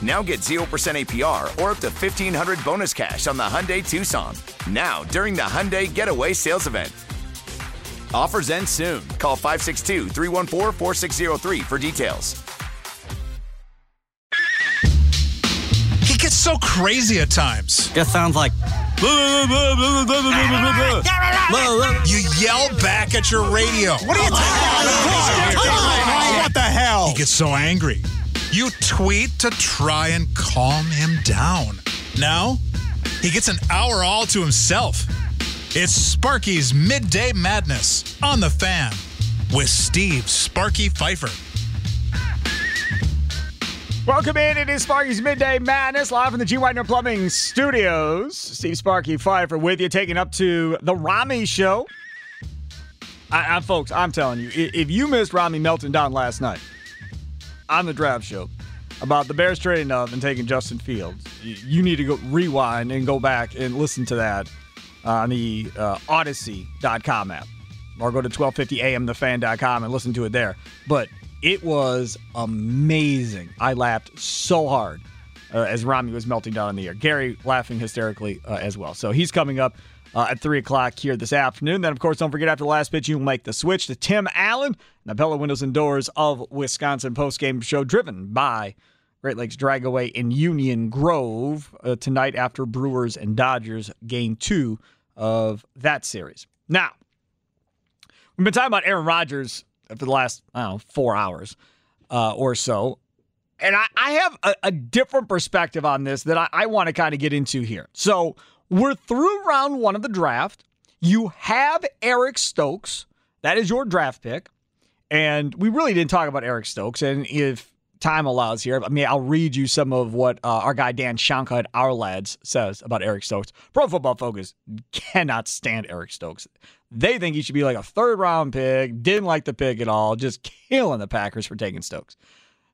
Now get 0% APR or up to $1,500 bonus cash on the Hyundai Tucson. Now, during the Hyundai Getaway Sales Event. Offers end soon. Call 562-314-4603 for details. He gets so crazy at times. It sounds like... You yell back at your radio. What are you talking about? What the hell? He gets so angry. You tweet to try and calm him down. Now, he gets an hour all to himself. It's Sparky's Midday Madness on The Fan with Steve Sparky Pfeiffer. Welcome in. It is Sparky's Midday Madness live from the G. Widener Plumbing Studios. Steve Sparky Pfeiffer with you, taking up to the Rami show. Folks, I'm telling you, if you missed Rami melting down last night on the draft show about the Bears trading up and taking Justin Fields, you need to go rewind and go back and listen to that on the Odyssey.com app, or go to 1250amthefan.com and listen to it there. But it was amazing. I laughed so hard as Rami was melting down in the air. Gary laughing hysterically as well. So he's coming up at 3 o'clock here this afternoon. Then, of course, don't forget, after the last pitch, you'll make the switch to Tim Allen, the Bella Windows and Doors of Wisconsin postgame show, driven by Great Lakes Dragaway in Union Grove tonight after Brewers and Dodgers game 2 of that series. Now, we've been talking about Aaron Rodgers for the last, 4 hours or so. And I have a different perspective on this that I want to kind of get into here. So, we're through round 1 of the draft. You have Eric Stokes. That is your draft pick. And we really didn't talk about Eric Stokes. And if time allows here, I mean, I'll read you some of what our guy Dan Shonka at Our Lads says about Eric Stokes. Pro Football Focus cannot stand Eric Stokes. They think he should be like a third-round pick. Didn't like the pick at all. Just killing the Packers for taking Stokes.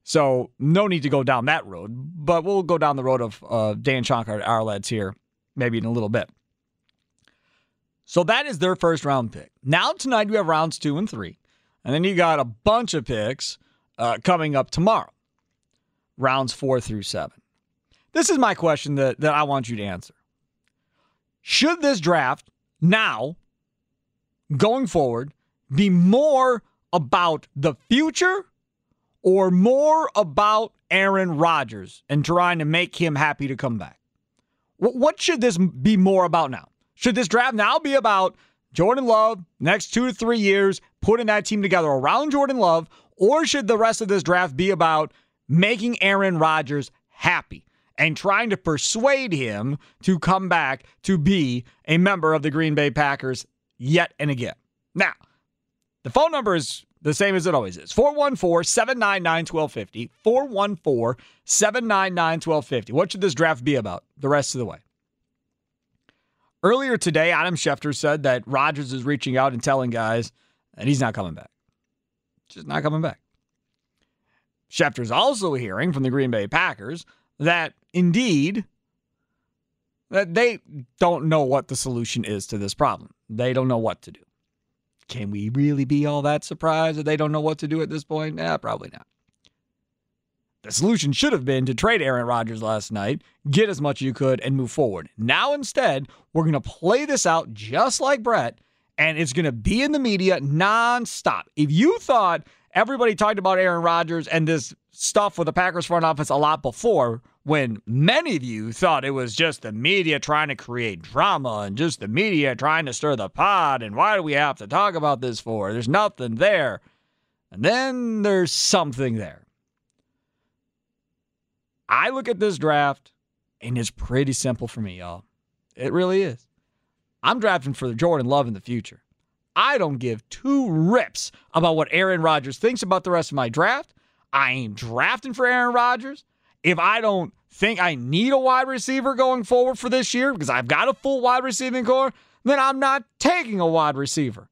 So no need to go down that road. But we'll go down the road of Dan Shonka at Our Lads here, maybe in a little bit. So that is their first round pick. Now tonight we have rounds 2 and 3. And then you got a bunch of picks coming up tomorrow. Rounds 4 through 7. This is my question that I want you to answer. Should this draft now, going forward, be more about the future or more about Aaron Rodgers and trying to make him happy to come back? What should this be more about now? Should this draft now be about Jordan Love, next 2 to 3 years, putting that team together around Jordan Love, or should the rest of this draft be about making Aaron Rodgers happy and trying to persuade him to come back to be a member of the Green Bay Packers yet and again? Now, the phone number is the same as it always is. 414-799-1250. 414-799-1250. What should this draft be about the rest of the way? Earlier today, Adam Schefter said that Rodgers is reaching out and telling guys that he's not coming back. Just not coming back. Schefter's also hearing from the Green Bay Packers that indeed that they don't know what the solution is to this problem. They don't know what to do. Can we really be all that surprised that they don't know what to do at this point? Nah, probably not. The solution should have been to trade Aaron Rodgers last night, get as much as you could, and move forward. Now instead, we're going to play this out just like Brett, and it's going to be in the media nonstop. If you thought everybody talked about Aaron Rodgers and this stuff with the Packers front office a lot before, when many of you thought it was just the media trying to create drama and just the media trying to stir the pot, and why do we have to talk about this for? There's nothing there. And then there's something there. I look at this draft, and it's pretty simple for me, y'all. It really is. I'm drafting for Jordan Love in the future. I don't give two rips about what Aaron Rodgers thinks about the rest of my draft. I ain't drafting for Aaron Rodgers. If I don't think I need a wide receiver going forward for this year because I've got a full wide receiving core, then I'm not taking a wide receiver.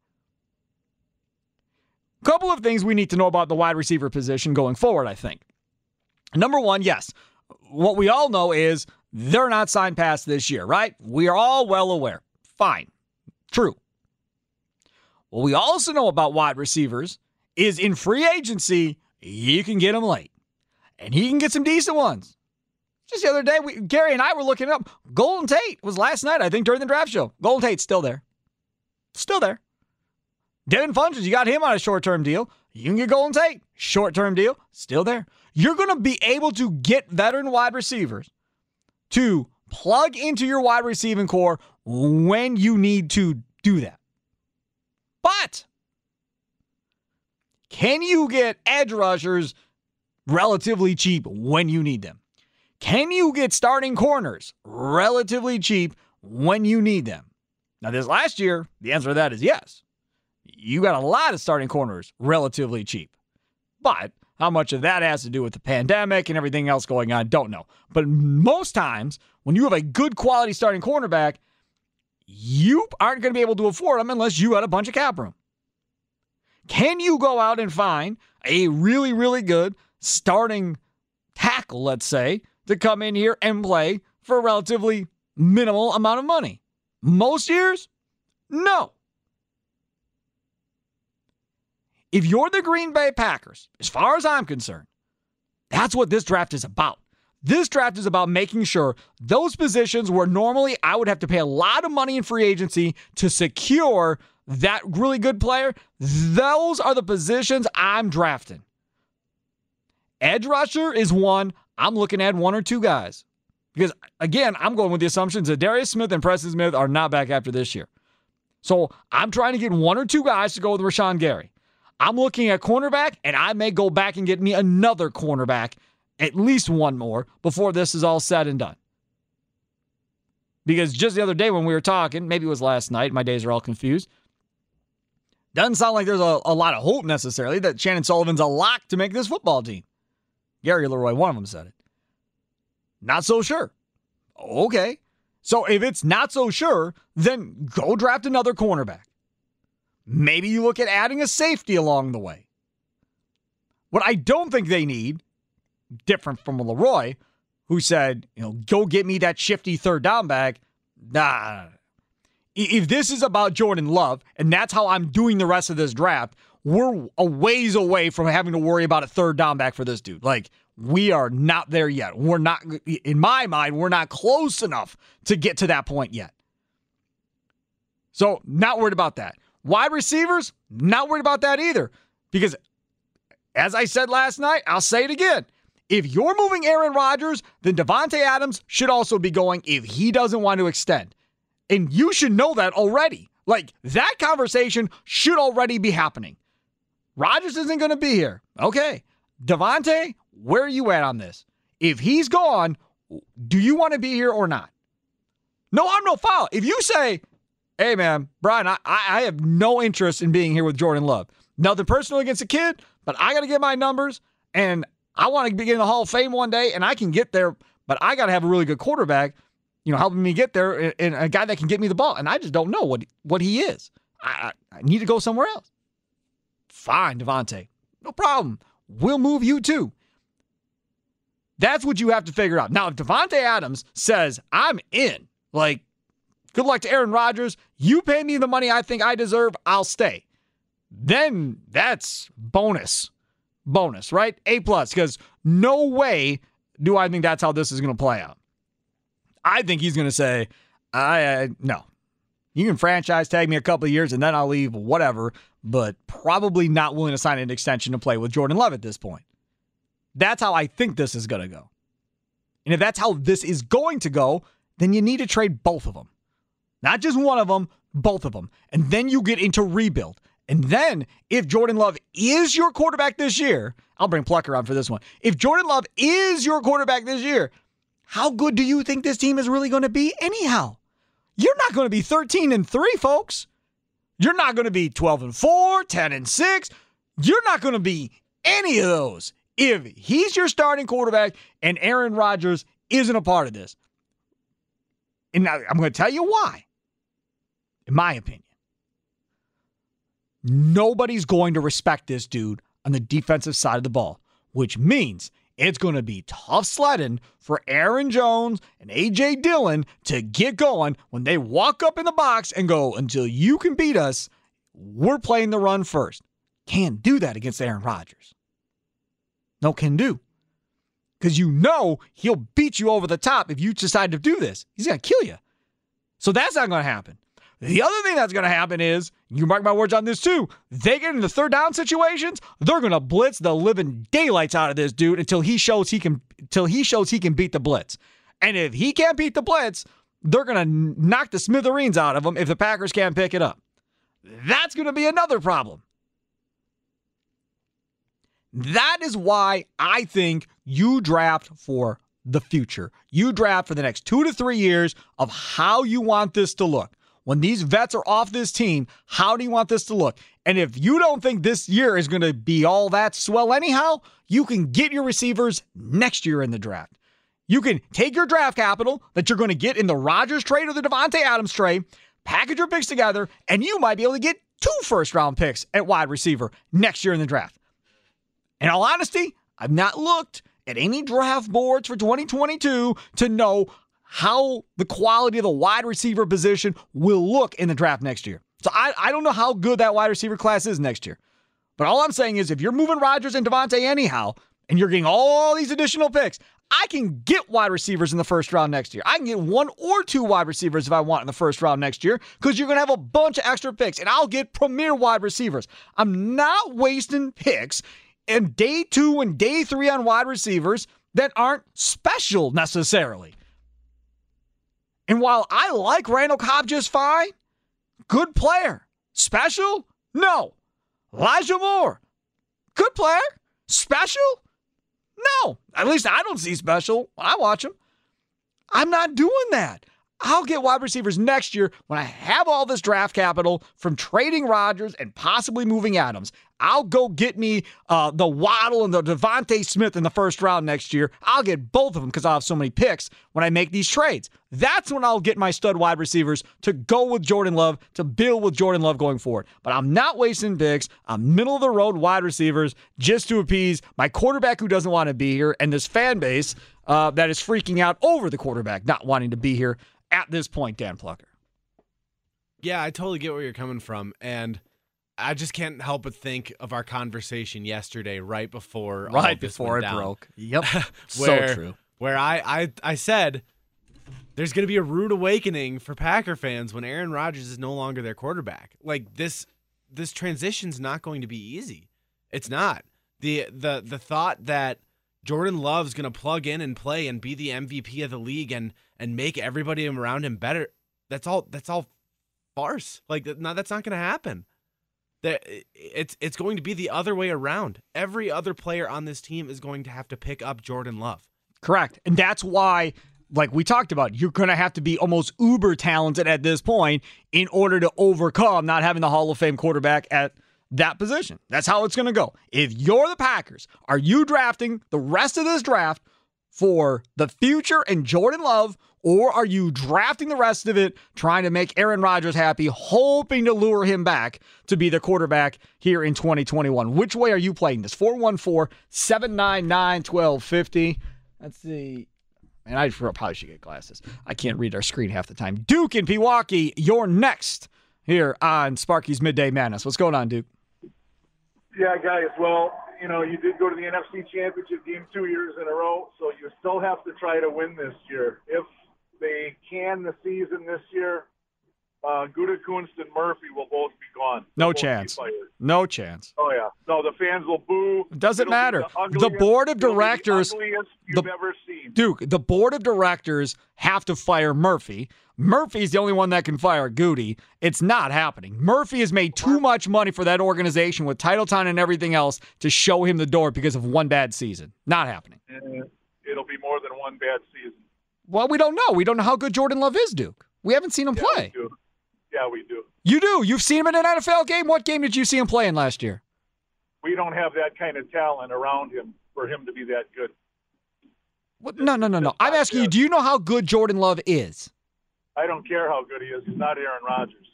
A couple of things we need to know about the wide receiver position going forward, I think. Number one, yes, what we all know is they're not signed past this year, right? We are all well aware. Fine. True. What we also know about wide receivers is in free agency, you can get them late. And he can get some decent ones. Just the other day, Gary and I were looking up. Golden Tate was last night, I think, during the draft show. Golden Tate's still there. Still there. Devin Funchess, you got him on a short-term deal. You can get Golden Tate. Short-term deal. Still there. You're going to be able to get veteran wide receivers to plug into your wide receiving core when you need to do that. But can you get edge rushers relatively cheap when you need them? Can you get starting corners relatively cheap when you need them? Now, this last year, the answer to that is yes. You got a lot of starting corners relatively cheap. But how much of that has to do with the pandemic and everything else going on, don't know. But most times, when you have a good quality starting cornerback, you aren't going to be able to afford them unless you had a bunch of cap room. Can you go out and find a really, really good starting tackle, let's say, to come in here and play for a relatively minimal amount of money? Most years, no. If you're the Green Bay Packers, as far as I'm concerned, that's what this draft is about. This draft is about making sure those positions where normally I would have to pay a lot of money in free agency to secure that really good player, those are the positions I'm drafting. Edge rusher is one. I'm looking at one or two guys. Because, again, I'm going with the assumptions that Darius Smith and Preston Smith are not back after this year. So I'm trying to get one or two guys to go with Rashawn Gary. I'm looking at cornerback, and I may go back and get me another cornerback, at least one more, before this is all said and done. Because just the other day when we were talking, maybe it was last night, my days are all confused, doesn't sound like there's a lot of hope necessarily that Shannon Sullivan's a lock to make this football team. Gary Leroy, one of them said it. Not so sure. Okay. So if it's not so sure, then go draft another cornerback. Maybe you look at adding a safety along the way. What I don't think they need, different from Leroy, who said, go get me that shifty third down back. Nah. If this is about Jordan Love, and that's how I'm doing the rest of this draft, we're a ways away from having to worry about a third down back for this dude. Like, we are not there yet. We're not, in my mind, we're not close enough to get to that point yet. So, not worried about that. Wide receivers, not worried about that either. Because, as I said last night, I'll say it again. If you're moving Aaron Rodgers, then Davante Adams should also be going if he doesn't want to extend. And you should know that already. Like, that conversation should already be happening. Rodgers isn't going to be here. Okay. Davante, where are you at on this? If he's gone, do you want to be here or not? No harm, no foul. If you say, hey, man, Brian, I have no interest in being here with Jordan Love. Nothing personal against the kid, but I got to get my numbers, and I want to be in the Hall of Fame one day, and I can get there, but I got to have a really good quarterback, helping me get there, and a guy that can get me the ball, and I just don't know what he is. I need to go somewhere else. Fine, Davante. No problem. We'll move you too. That's what you have to figure out. Now, if Davante Adams says, I'm in, like, good luck to Aaron Rodgers. You pay me the money I think I deserve, I'll stay. Then that's bonus. Bonus, right? A+, because No way do I think that's how this is going to play out. I think he's going to say, no. You can franchise tag me a couple of years and then I'll leave, whatever, but probably not willing to sign an extension to play with Jordan Love at this point. That's how I think this is going to go. And if that's how this is going to go, then you need to trade both of them. Not just one of them, both of them. And then you get into rebuild. And then if Jordan Love is your quarterback this year, I'll bring Plucker on for this one. If Jordan Love is your quarterback this year, how good do you think this team is really going to be anyhow? You're not going to be 13-3, folks. You're not going to be 12-4, 10-6. You're not going to be any of those if he's your starting quarterback and Aaron Rodgers isn't a part of this. And I'm going to tell you why, in my opinion. Nobody's going to respect this dude on the defensive side of the ball, which means it's going to be tough sledding for Aaron Jones and A.J. Dillon to get going when they walk up in the box and go, until you can beat us, we're playing the run first. Can't do that against Aaron Rodgers. No can do. Because you know he'll beat you over the top if you decide to do this. He's going to kill you. So that's not going to happen. The other thing that's going to happen is, you mark my words on this too, they get into third down situations, they're going to blitz the living daylights out of this dude until he shows he can beat the blitz. And if he can't beat the blitz, they're going to knock the smithereens out of him if the Packers can't pick it up. That's going to be another problem. That is why I think you draft for the future. You draft for the next 2 to 3 years of how you want this to look. When these vets are off this team, how do you want this to look? And if you don't think this year is going to be all that swell anyhow, you can get your receivers next year in the draft. You can take your draft capital that you're going to get in the Rodgers trade or the Davante Adams trade, package your picks together, and you might be able to get 2 first-round picks at wide receiver next year in the draft. In all honesty, I've not looked at any draft boards for 2022 to know how the quality of the wide receiver position will look in the draft next year. So I don't know how good that wide receiver class is next year. But all I'm saying is if you're moving Rodgers and Davante anyhow, and you're getting all these additional picks, I can get wide receivers in the first round next year. I can get 1 or 2 wide receivers if I want in the first round next year, because you're going to have a bunch of extra picks, and I'll get premier wide receivers. I'm not wasting picks and day 2 and day 3 on wide receivers that aren't special necessarily. And while I like Randall Cobb just fine, good player. Special? No. Elijah Moore, good player. Special? No. At least I don't see special when I watch him. I'm not doing that. I'll get wide receivers next year when I have all this draft capital from trading Rodgers and possibly moving Adams. I'll go get me the Waddle and the Devontae Smith in the first round next year. I'll get both of them because I'll have so many picks when I make these trades. That's when I'll get my stud wide receivers to go with Jordan Love, to build with Jordan Love going forward. But I'm not wasting picks. I'm middle-of-the-road wide receivers just to appease my quarterback who doesn't want to be here and this fan base that is freaking out over the quarterback not wanting to be here at this point, Dan Plucker. Yeah, I totally get where you're coming from, and I just can't help but think of our conversation yesterday right before it broke. Yep. So true. Where I said there's going to be a rude awakening for Packer fans when Aaron Rodgers is no longer their quarterback. Like this transition's not going to be easy. It's not. The thought that Jordan Love's going to plug in and play and be the MVP of the league and make everybody around him better, that's all farce. Like, no, that's not going to happen. That it's going to be the other way around. Every other player on this team is going to have to pick up Jordan Love. Correct. And that's why, like we talked about, you're going to have to be almost uber talented at this point in order to overcome not having the Hall of Fame quarterback at that position. That's how it's going to go. If you're the Packers, are you drafting the rest of this draft for the future and Jordan Love, or are you drafting the rest of it, trying to make Aaron Rodgers happy, hoping to lure him back to be the quarterback here in 2021? Which way are you playing this? 414-799-1250. Let's see. And I probably should get glasses. I can't read our screen half the time. Duke in Pewaukee, you're next here on Sparky's Midday Madness. What's going on, Duke? Yeah, guys, well, you know, you did go to the NFC Championship game 2 years in a row, so you still have to try to win this year. If they can the season this year, Gutekunst and Murphy will both be gone. No chance. No chance. Oh, yeah. No, the fans will boo. It doesn't matter. The board of directors. The ugliest you've ever seen. Duke, the board of directors have to fire Murphy. Murphy's the only one that can fire Goody. It's not happening. Murphy has made too much money for that organization with Titletown and everything else to show him the door because of one bad season. Not happening. And it'll be more than one bad season. Well, we don't know. We don't know how good Jordan Love is, Duke. We haven't seen him play. Yeah, we do. You do? You've seen him in an NFL game? What game did you see him play in last year? We don't have that kind of talent around him for him to be that good. What? No. I'm asking you, do you know how good Jordan Love is? I don't care how good he is. He's not Aaron Rodgers.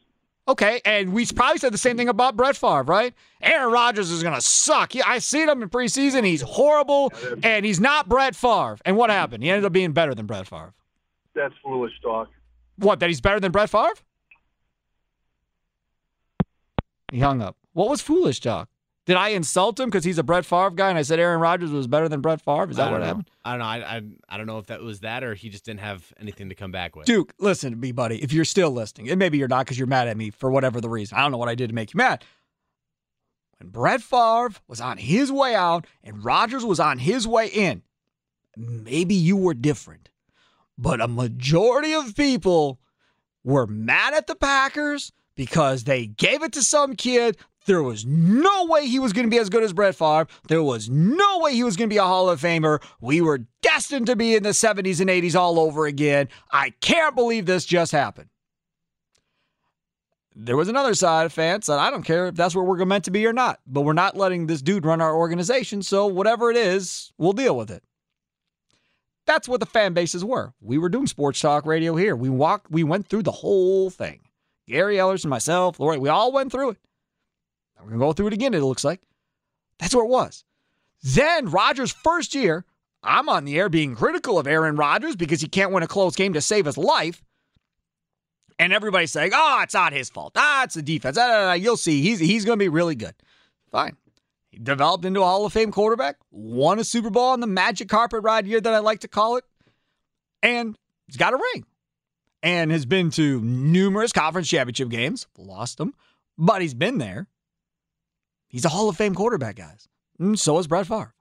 Okay, and we probably said the same thing about Brett Favre, right? Aaron Rodgers is going to suck. I seen him in preseason. He's horrible, and he's not Brett Favre. And what happened? He ended up being better than Brett Favre. That's foolish talk. What, that he's better than Brett Favre? He hung up. What was foolish talk? Did I insult him because he's a Brett Favre guy and I said Aaron Rodgers was better than Brett Favre? Is that what happened? I don't know. I don't know if that was that or he just didn't have anything to come back with. Duke, listen to me, buddy. If you're still listening, and maybe you're not because you're mad at me for whatever the reason. I don't know what I did to make you mad. When Brett Favre was on his way out and Rodgers was on his way in, maybe you were different. But a majority of people were mad at the Packers because they gave it to some kid. There was no way he was going to be as good as Brett Favre. There was no way he was going to be a Hall of Famer. We were destined to be in the 70s and 80s all over again. I can't believe this just happened. There was another side of fans that I don't care if that's where we're meant to be or not, but we're not letting this dude run our organization, so whatever it is, we'll deal with it. That's what the fan bases were. We were doing sports talk radio here. We went through the whole thing. Gary Ellerson, myself, Lori, we all went through it. We're going to go through it again, it looks like. That's what it was. Then, Rodgers' first year, I'm on the air being critical of Aaron Rodgers because he can't win a close game to save his life. And everybody's saying, oh, it's not his fault. Ah, it's the defense. You'll see. He's going to be really good. Fine. He developed into a Hall of Fame quarterback, won a Super Bowl on the magic carpet ride year that I like to call it, and he's got a ring and has been to numerous conference championship games, lost them, but he's been there. He's a Hall of Fame quarterback, guys. And so is Brett Favre.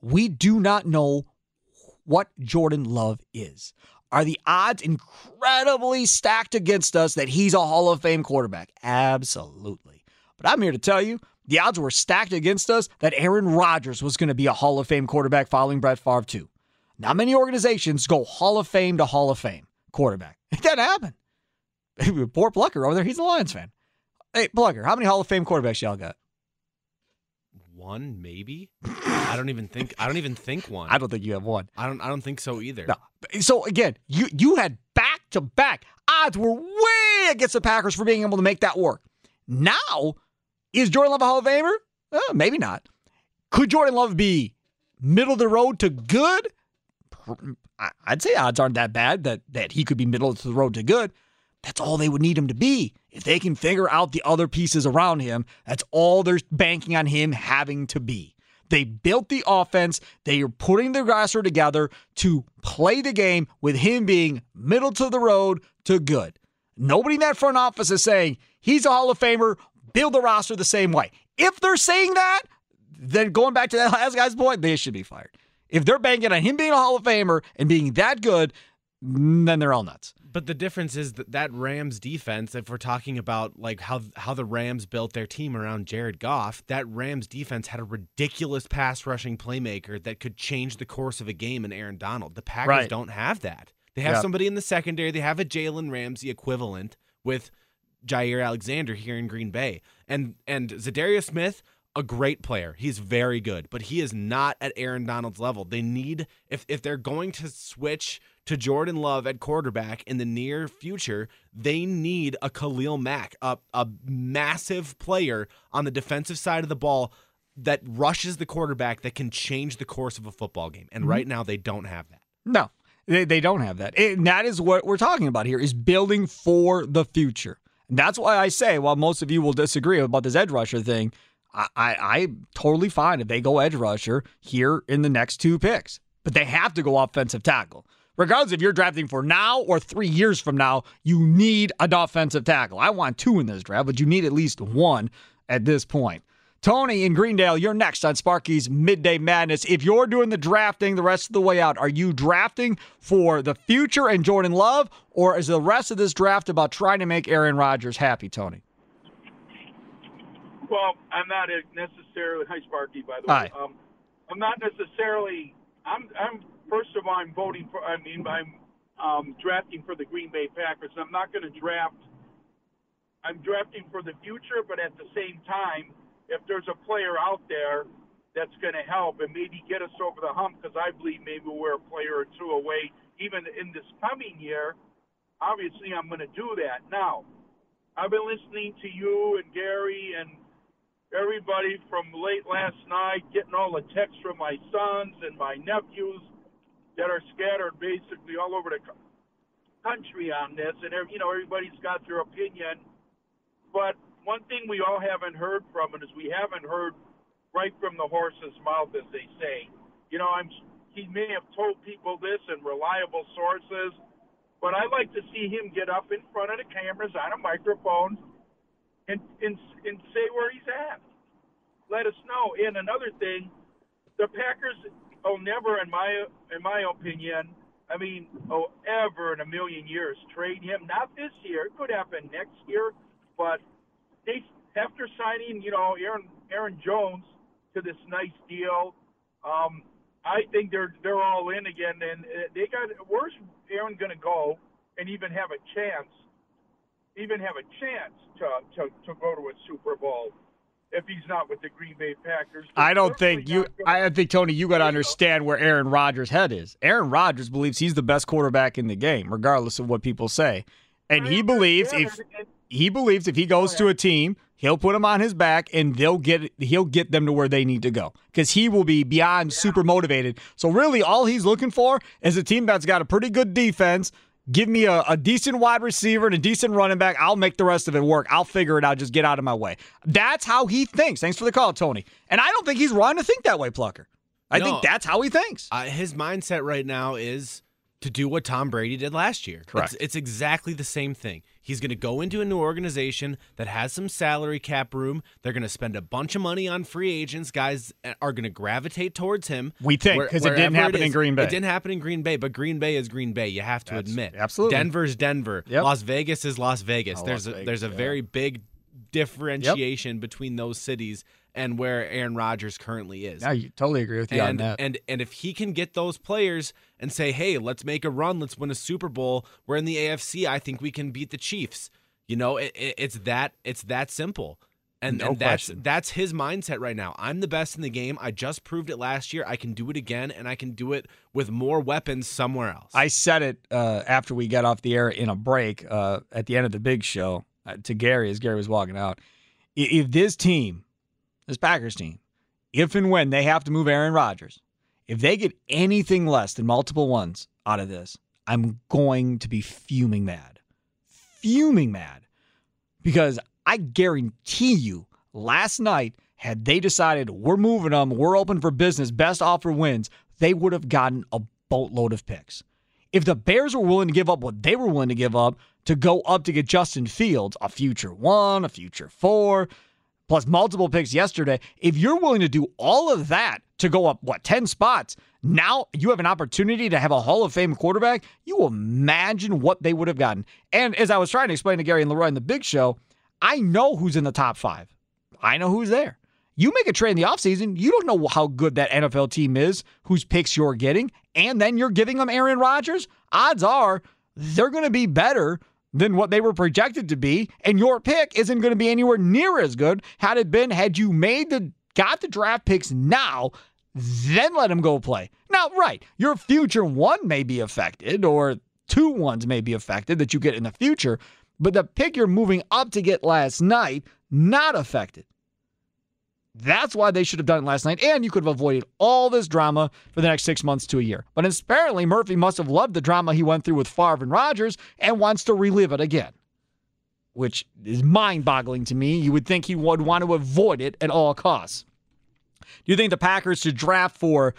We do not know what Jordan Love is. Are the odds incredibly stacked against us that he's a Hall of Fame quarterback? Absolutely. But I'm here to tell you, the odds were stacked against us that Aaron Rodgers was going to be a Hall of Fame quarterback following Brett Favre, too. Not many organizations go Hall of Fame to Hall of Fame quarterback. It didn't happen. Poor Plucker over there. He's a Lions fan. Hey, Plucker, how many Hall of Fame quarterbacks y'all got? One, maybe. I don't even think one. I don't think you have one. I don't think so either. No. So, again, you had back-to-back. Odds were way against the Packers for being able to make that work. Now, is Jordan Love a Hall of Famer? Maybe not. Could Jordan Love be middle of the road to good? I'd say odds aren't that bad that he could be middle of the road to good. That's all they would need him to be. If they can figure out the other pieces around him, that's all they're banking on him having to be. They built the offense. They are putting their roster together to play the game with him being middle to the road to good. Nobody in that front office is saying, he's a Hall of Famer, build the roster the same way. If they're saying that, then going back to that last guy's point, they should be fired. If they're banking on him being a Hall of Famer and being that good, then they're all nuts. But the difference is that Rams defense, if we're talking about like how the Rams built their team around Jared Goff, that Rams defense had a ridiculous pass-rushing playmaker that could change the course of a game in Aaron Donald. The Packers don't have that. They have somebody in the secondary. They have a Jalen Ramsey equivalent with Jair Alexander here in Green Bay. And Zadarius Smith, a great player. He's very good, but he is not at Aaron Donald's level. They need, if they're going to switch to Jordan Love at quarterback in the near future, they need a Khalil Mack, a massive player on the defensive side of the ball that rushes the quarterback that can change the course of a football game. And right now they don't have that. No, they don't have that. And that is what we're talking about here is building for the future. And that's why I say, while most of you will disagree about this edge rusher thing, I'm totally fine if they go edge rusher here in the next two picks. But they have to go offensive tackle. Regardless if you're drafting for now or 3 years from now, you need an offensive tackle. I want two in this draft, but you need at least one at this point. Tony in Greendale, you're next on Sparky's Midday Madness. If you're doing the drafting the rest of the way out, are you drafting for the future and Jordan Love, or is the rest of this draft about trying to make Aaron Rodgers happy, Tony? Well, I'm not necessarily – hi, Sparky, by the way. Hi. I'm not necessarily – I'm first of all, I'm voting for – I mean, I'm drafting for the Green Bay Packers. I'm not going to draft – I'm drafting for the future, but at the same time, if there's a player out there that's going to help and maybe get us over the hump, because I believe maybe we're a player or two away, even in this coming year, obviously I'm going to do that. Now, I've been listening to you and Gary and everybody from late last night, getting all the texts from my sons and my nephews that are scattered basically all over the country on this. And, you know, everybody's got their opinion. But one thing we all haven't heard from it is we haven't heard right from the horse's mouth, as they say. You know, he may have told people this in reliable sources, but I like to see him get up in front of the cameras on a microphone and say where he's at. Let us know. And another thing, the Packers will never, in my opinion, I mean, ever in a million years trade him. Not this year. It could happen next year, but they, after signing, you know, Aaron Jones to this nice deal, I think they're all in again. And they got, where's Aaron going to go and even have a chance to go to a Super Bowl if he's not with the Green Bay Packers? I don't think you – I think, Tony, you got to understand where Aaron Rodgers' head is. Aaron Rodgers believes he's the best quarterback in the game, regardless of what people say. And he believes if he goes to a team, he'll put them on his back and he'll get them to where they need to go, because he will be beyond super motivated. So really all he's looking for is a team that's got a pretty good defense. Give me a decent wide receiver and a decent running back. I'll make the rest of it work. I'll figure it out. Just get out of my way. That's how he thinks. Thanks for the call, Tony. And I don't think he's wrong to think that way, Plucker. I think that's how he thinks. His mindset right now is to do what Tom Brady did last year. Correct. It's exactly the same thing. He's going to go into a new organization that has some salary cap room. They're going to spend a bunch of money on free agents. Guys are going to gravitate towards him. We think, because it didn't happen in Green Bay. It didn't happen in Green Bay, but Green Bay is Green Bay. You have to admit. Absolutely. Denver's Denver. Yep. Las Vegas is Las Vegas. There's a very big differentiation between those cities and where Aaron Rodgers currently is. I totally agree with you on that. And if he can get those players and say, hey, let's make a run, let's win a Super Bowl, we're in the AFC, I think we can beat the Chiefs. You know, it's that simple. And that's his mindset right now. I'm the best in the game. I just proved it last year. I can do it again, and I can do it with more weapons somewhere else. I said it after we got off the air in a break at the end of the big show to Gary as Gary was walking out. If this team, this Packers team, if and when they have to move Aaron Rodgers, if they get anything less than multiple ones out of this, I'm going to be fuming mad. Fuming mad. Because I guarantee you, last night, had they decided we're moving them, we're open for business, best offer wins, they would have gotten a boatload of picks. If the Bears were willing to give up what they were willing to give up to go up to get Justin Fields, a future one, a future four, plus multiple picks yesterday, if you're willing to do all of that to go up, 10 spots, now you have an opportunity to have a Hall of Fame quarterback. You imagine what they would have gotten. And as I was trying to explain to Gary and Leroy in the big show, I know who's in the top five. I know who's there. You make a trade in the offseason, you don't know how good that NFL team is, whose picks you're getting, and then you're giving them Aaron Rodgers. Odds are they're going to be better than what they were projected to be, and your pick isn't going to be anywhere near as good had you got the draft picks now, then let them go play. Now, right, your future one may be affected, or 2 ones may be affected that you get in the future, but the pick you're moving up to get last night, not affected. That's why they should have done it last night, and you could have avoided all this drama for the next 6 months to a year. But apparently, Murphy must have loved the drama he went through with Favre and Rodgers and wants to relive it again. which is mind-boggling to me. You would think he would want to avoid it at all costs. Do you think the Packers should draft for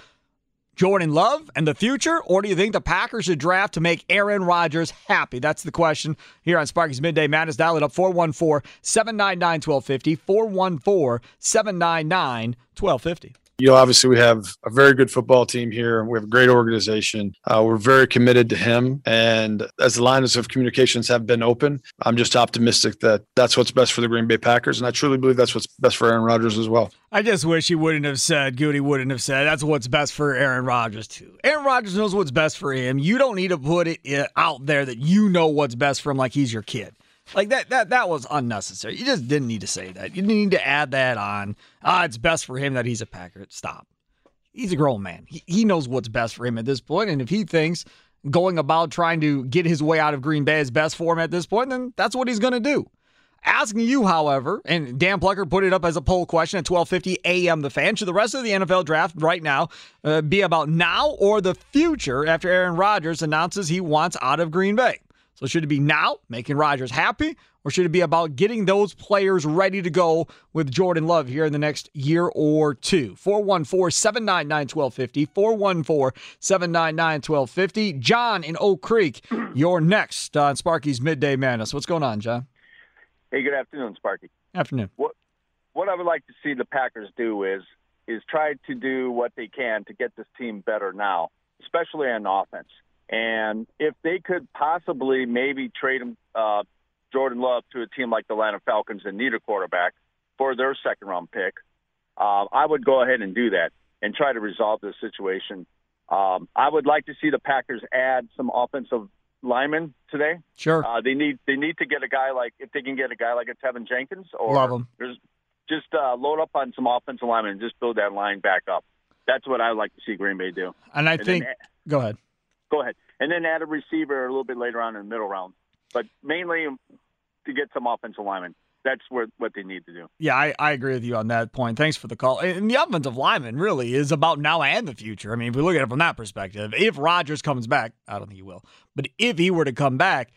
Jordan Love and the future, or do you think the Packers should draft to make Aaron Rodgers happy? That's the question here on Sparky's Midday Madness. Dial it up, 414-799-1250, 414-799-1250. You know, obviously we have a very good football team here, and we have a great organization. We're very committed to him. And as the lines of communications have been open, I'm just optimistic that that's what's best for the Green Bay Packers. And I truly believe that's what's best for Aaron Rodgers as well. I just wish he wouldn't have said, Goody wouldn't have said, that's what's best for Aaron Rodgers too. Aaron Rodgers knows what's best for him. You don't need to put it out there that you know what's best for him like he's your kid. Like that was unnecessary. You just didn't need to say that. You didn't need to add that on. It's best for him that he's a Packer. Stop. He's a grown man. He knows what's best for him at this point. And if he thinks going about trying to get his way out of Green Bay is best for him at this point, then that's what he's going to do. Asking you, however, and Dan Plucker put it up as a poll question at 1250 a.m. The Fan, should the rest of the NFL draft right now be about now or the future after Aaron Rodgers announces he wants out of Green Bay? So should it be now, making Rodgers happy, or should it be about getting those players ready to go with Jordan Love here in the next year or two? 414-799-1250, 414-799-1250. John in Oak Creek, you're next on Sparky's Midday Madness. What's going on, John? Hey, good afternoon, Sparky. Afternoon. What I would like to see the Packers do is try to do what they can to get this team better now, especially on offense. And if they could possibly maybe trade him, Jordan Love to a team like the Atlanta Falcons that need a quarterback for their second-round pick, I would go ahead and do that and try to resolve this situation. I would like to see the Packers add some offensive linemen today. Sure, they need to get a guy like, if they can get a guy like a Tevin Jenkins, or love him. Just load up on some offensive linemen and just build that line back up. That's what I would like to see Green Bay do. And Go ahead. And then add a receiver a little bit later on in the middle round. But mainly to get some offensive linemen. That's what they need to do. Yeah, I agree with you on that point. Thanks for the call. And the offensive lineman really is about now and the future. I mean, if we look at it from that perspective, if Rodgers comes back, I don't think he will, but if he were to come back,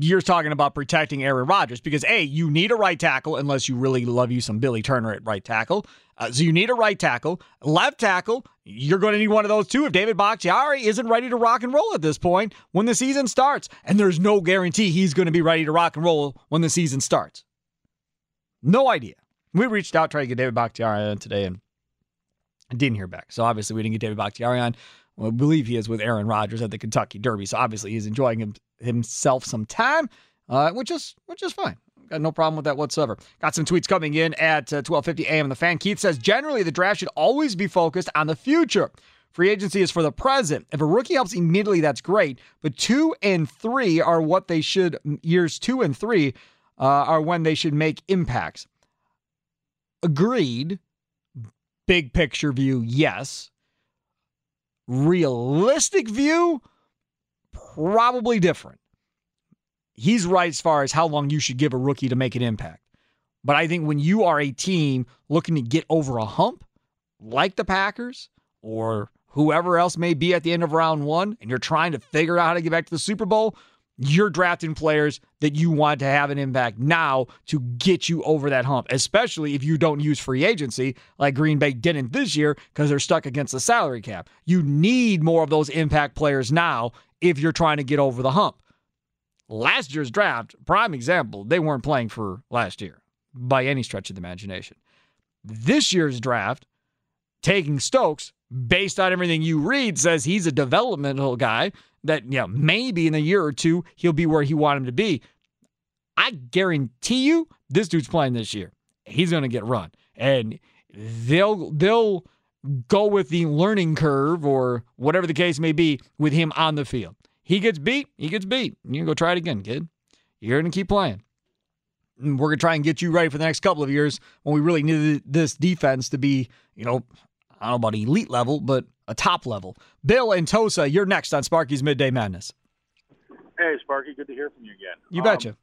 you're talking about protecting Aaron Rodgers because, A, you need a right tackle unless you really love you some Billy Turner at right tackle. So you need a right tackle. Left tackle, you're going to need one of those too if David Bakhtiari isn't ready to rock and roll at this point when the season starts. And there's no guarantee he's going to be ready to rock and roll when the season starts. No idea. We reached out trying to get David Bakhtiari on today and didn't hear back. So obviously we didn't get David Bakhtiari on. Well, I believe he is with Aaron Rodgers at the Kentucky Derby, so obviously he's enjoying himself some time, which is fine. Got no problem with that whatsoever. Got some tweets coming in at 1250 a.m. The Fan. Keith says, generally, the draft should always be focused on the future. Free agency is for the present. If a rookie helps immediately, that's great, but 2 and 3 are what they should, years 2 and 3 are when they should make impacts. Agreed. Big picture view, yes. Realistic view, probably different. He's right as far as how long you should give a rookie to make an impact. But I think when you are a team looking to get over a hump, like the Packers or whoever else may be at the end of round one, and you're trying to figure out how to get back to the Super Bowl, you're drafting players that you want to have an impact now to get you over that hump, especially if you don't use free agency like Green Bay didn't this year because they're stuck against the salary cap. You need more of those impact players now if you're trying to get over the hump. Last year's draft, prime example, they weren't playing for last year by any stretch of the imagination. This year's draft, taking Stokes, based on everything you read, says he's a developmental guy that, you know, maybe in a year or two, he'll be where he want him to be. I guarantee you this dude's playing this year. He's going to get run. And they'll go with the learning curve or whatever the case may be with him on the field. He gets beat. He gets beat. You can go try it again, kid. You're going to keep playing. And we're going to try and get you ready for the next couple of years when we really need this defense to be, you know, I don't know about elite level, but a top level. Bill and Tosa, you're next on Sparky's Midday Madness. Hey, Sparky, good to hear from you again. You betcha.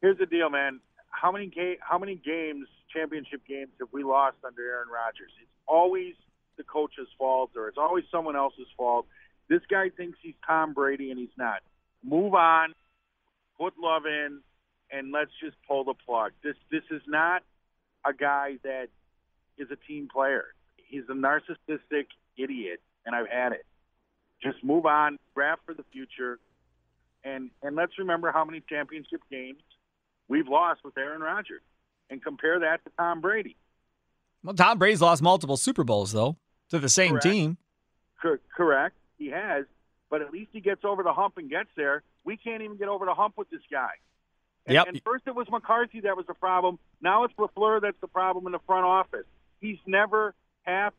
Here's the deal, man. How many games, championship games, have we lost under Aaron Rodgers? It's always the coach's fault, or it's always someone else's fault. This guy thinks he's Tom Brady, and he's not. Move on. Put Love in. and let's just pull the plug. This is not a guy that is a team player. He's a narcissistic idiot, and I've had it. Just move on, draft for the future, and let's remember how many championship games we've lost with Aaron Rodgers and compare that to Tom Brady. Well, Tom Brady's lost multiple Super Bowls, though, to the same team. Correct. He has, but at least he gets over the hump and gets there. We can't even get over the hump with this guy. And first it was McCarthy that was the problem. Now it's LaFleur that's the problem in the front office. He's never half.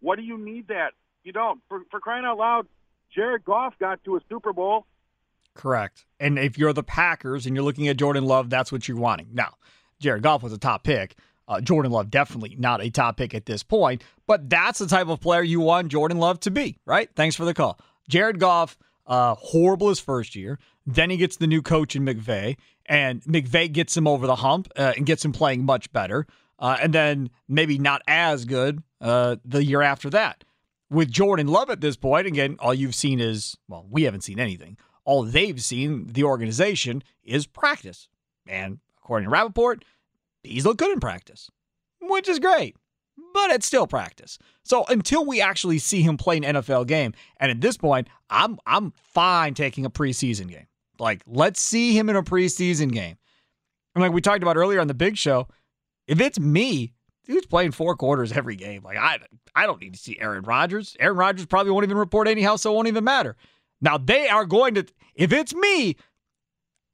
What do you need that? You don't. For crying out loud, Jared Goff got to a Super Bowl. Correct. And if you're the Packers and you're looking at Jordan Love, that's what you're wanting. Now, Jared Goff was a top pick. Jordan Love definitely not a top pick at this point, but that's the type of player you want Jordan Love to be, right? Thanks for the call. Jared Goff, horrible his first year. Then he gets the new coach in McVay, and McVay gets him over the hump and gets him playing much better, and then maybe not as good the year after that. With Jordan Love at this point, again, all you've seen is, well, we haven't seen anything. All they've seen, the organization, is practice. And according to Rappaport, he's looked good in practice, which is great, but it's still practice. So until we actually see him play an NFL game, and at this point, I'm fine taking a preseason game. Like, let's see him in a preseason game. And like we talked about earlier on the big show, if it's me, dude's playing four quarters every game. Like, I don't need to see Aaron Rodgers. Aaron Rodgers probably won't even report anyhow, so it won't even matter. Now, they are going to, if it's me,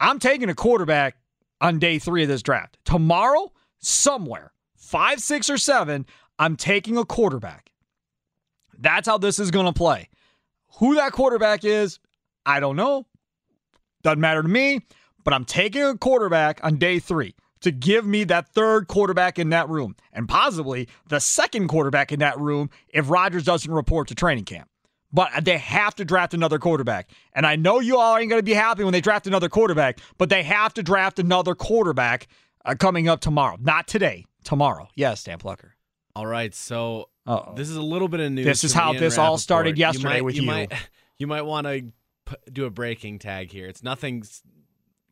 I'm taking a quarterback on day three of this draft. Tomorrow, somewhere, 5, 6, or 7, I'm taking a quarterback. That's how this is going to play. Who that quarterback is, I don't know. Doesn't matter to me, but I'm taking a quarterback on day three to give me that third quarterback in that room, and possibly the second quarterback in that room if Rodgers doesn't report to training camp. But they have to draft another quarterback. And I know you all ain't going to be happy when they draft another quarterback, but they have to draft another quarterback coming up tomorrow. Not today, tomorrow. Yes, Dan Plucker. All right, so this is a little bit of news. This is how this all started yesterday with you. You might want to do a breaking tag here. It's nothing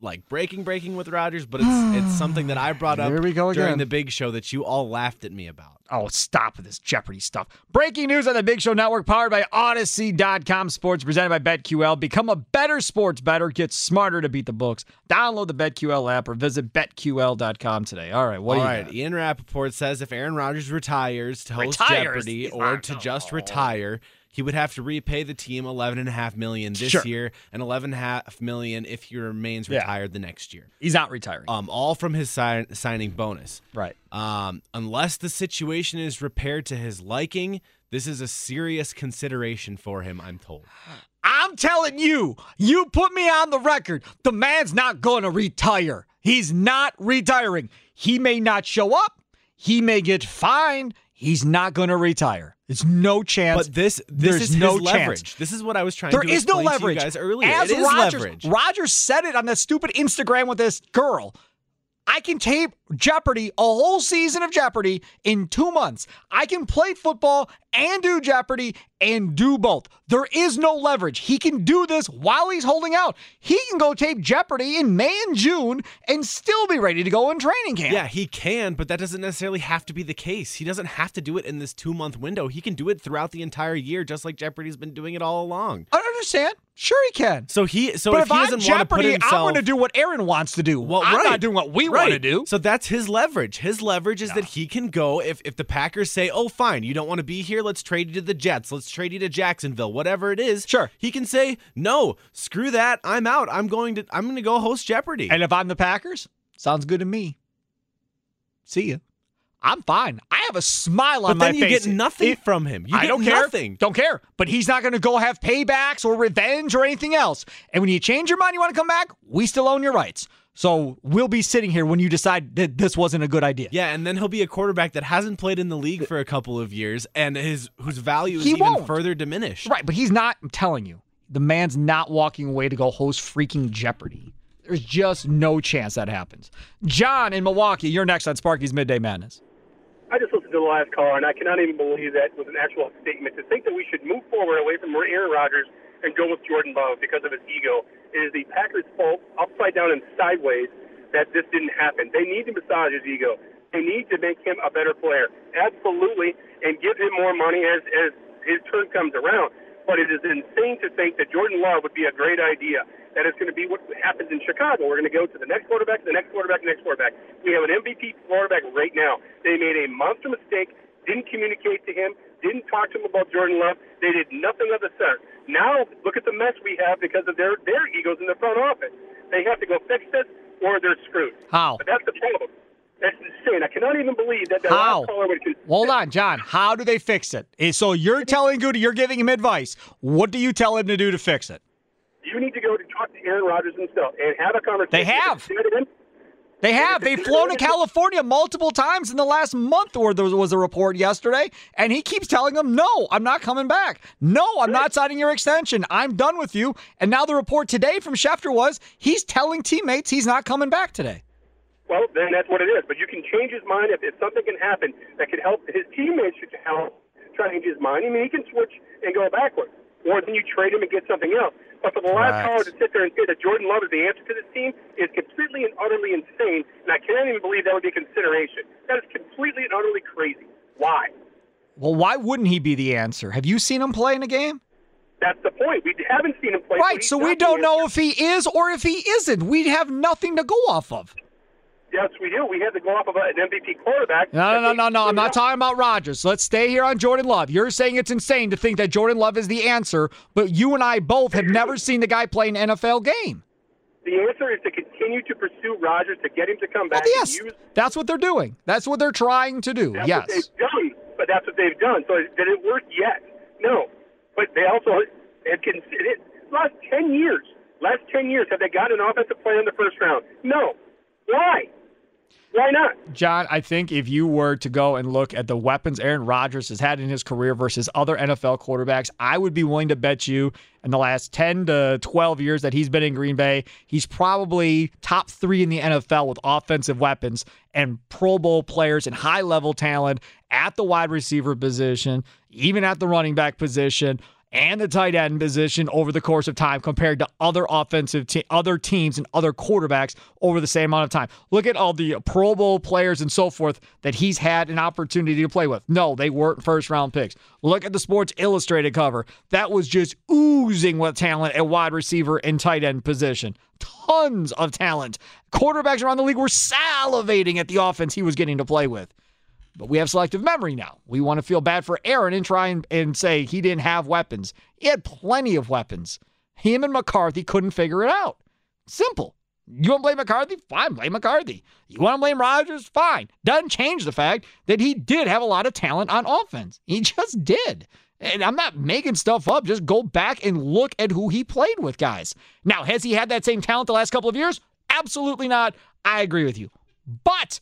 like breaking with Rodgers, but it's something that I brought up during the Big Show that you all laughed at me about. Oh, stop with this Jeopardy stuff. Breaking news on the Big Show Network, powered by Odyssey.com Sports, presented by BetQL. Become a better sports bettor. Get smarter to beat the books. Download the BetQL app or visit BetQL.com today. All right, what do you got? Ian Rappaport says if Aaron Rodgers retires to host Jeopardy or to just retire, he would have to repay the team $11.5 million this year and $11.5 million if he remains retired the next year. He's not retiring. All from his signing bonus. Right. Unless the situation is repaired to his liking, this is a serious consideration for him, I'm told. I'm telling you, you put me on the record. The man's not going to retire. He's not retiring. He may not show up. He may get fined. He's not going to retire. There's no chance. But this is no leverage. This is what I was trying to explain to you guys earlier. There is no leverage. Rodgers said it on that stupid Instagram with this girl. I can tape Jeopardy, a whole season of Jeopardy, in 2 months. I can play football and do Jeopardy and do both. There is no leverage. He can do this while he's holding out. He can go tape Jeopardy in May and June and still be ready to go in training camp. Yeah, he can, but that doesn't necessarily have to be the case. He doesn't have to do it in this 2 month window. He can do it throughout the entire year, just like Jeopardy's been doing it all along. I don't understand. Sure he can. But if he doesn't want to put himself, I'm going to do what Aaron wants to do. Well, I'm not doing what we want to do. So that's his leverage. His leverage is that he can go if the Packers say, oh, fine, you don't want to be here, let's trade you to the Jets, let's trade you to Jacksonville, whatever it is. Sure. He can say, no, screw that, I'm out. I'm going to go host Jeopardy. And if I'm the Packers, sounds good to me. See ya. I'm fine. I have a smile on my face. But then you get nothing from him. I don't care. Don't care. But he's not going to go have paybacks or revenge or anything else. And when you change your mind, you want to come back, we still own your rights. So we'll be sitting here when you decide that this wasn't a good idea. Yeah, and then he'll be a quarterback that hasn't played in the league for a couple of years and whose value is even further diminished. Right, but he's not, I'm telling you, the man's not walking away to go host freaking Jeopardy. There's just no chance that happens. John in Milwaukee, you're next on Sparky's Midday Madness. I just listened to the last caller, and I cannot even believe that was an actual statement. To think that we should move forward away from Aaron Rodgers and go with Jordan Love because of his ego is the Packers' fault upside down and sideways. that this didn't happen. They need to massage his ego. They need to make him a better player, absolutely, and give him more money as his turn comes around. But it is insane to think that Jordan Love would be a great idea. That is going to be what happens in Chicago. We're going to go to the next quarterback, the next quarterback, the next quarterback. We have an MVP quarterback right now. They made a monster mistake, didn't communicate to him, didn't talk to him about Jordan Love. They did nothing of the sort. Now look at the mess we have because of their egos in the front office. They have to go fix this or they're screwed. How? But that's the problem. That's insane. I cannot even believe that. How? Hold on, John. How do they fix it? So you're telling Goody, you're giving him advice. What do you tell him to do to fix it? You need to go to talk to Aaron Rodgers himself and have a conversation. They have. They have. They've flown to California multiple times in the last month, or there was a report yesterday, and he keeps telling them, no, I'm not coming back. No, I'm not signing your extension. I'm done with you. And now the report today from Schefter was he's telling teammates he's not coming back today. Well, then that's what it is. But you can change his mind if something can happen that could help. His teammates should help change his mind. I mean, he can switch and go backwards. Or then you trade him and get something else. But for the last hour to sit there and say that Jordan Love is the answer to this team is completely and utterly insane, and I can't even believe that would be a consideration. That is completely and utterly crazy. Why? Well, why wouldn't he be the answer? Have you seen him play in a game? That's the point. We haven't seen him play. Right, so we don't know if he is or if he isn't. We have nothing to go off of. Yes, we do. We had to go off of an MVP quarterback. No. I'm not talking about Rodgers. Let's stay here on Jordan Love. You're saying it's insane to think that Jordan Love is the answer, but you and I both have never seen the guy play an NFL game. The answer is to continue to pursue Rodgers to get him to come back. Well, yes, that's what they're doing. That's what they're trying to do. Yes, but that's what they've done. So did it work yet? No. But they also have considered last 10 years. Last 10 years, have they got an offensive player in the first round? No. Why? Why not? John, I think if you were to go and look at the weapons Aaron Rodgers has had in his career versus other NFL quarterbacks, I would be willing to bet you in the last 10 to 12 years that he's been in Green Bay, he's probably top 3 in the NFL with offensive weapons and Pro Bowl players and high-level talent at the wide receiver position, even at the running back position, and the tight end position over the course of time compared to other offensive other teams and other quarterbacks over the same amount of time. Look at all the Pro Bowl players and so forth that he's had an opportunity to play with. No, they weren't first-round picks. Look at the Sports Illustrated cover. That was just oozing with talent at wide receiver and tight end position. Tons of talent. Quarterbacks around the league were salivating at the offense he was getting to play with. But we have selective memory now. We want to feel bad for Aaron and try and say he didn't have weapons. He had plenty of weapons. Him and McCarthy couldn't figure it out. Simple. You want to blame McCarthy? Fine, blame McCarthy. You want to blame Rodgers? Fine. Doesn't change the fact that he did have a lot of talent on offense. He just did. And I'm not making stuff up. Just go back and look at who he played with, guys. Now, has he had that same talent the last couple of years? Absolutely not. I agree with you. But,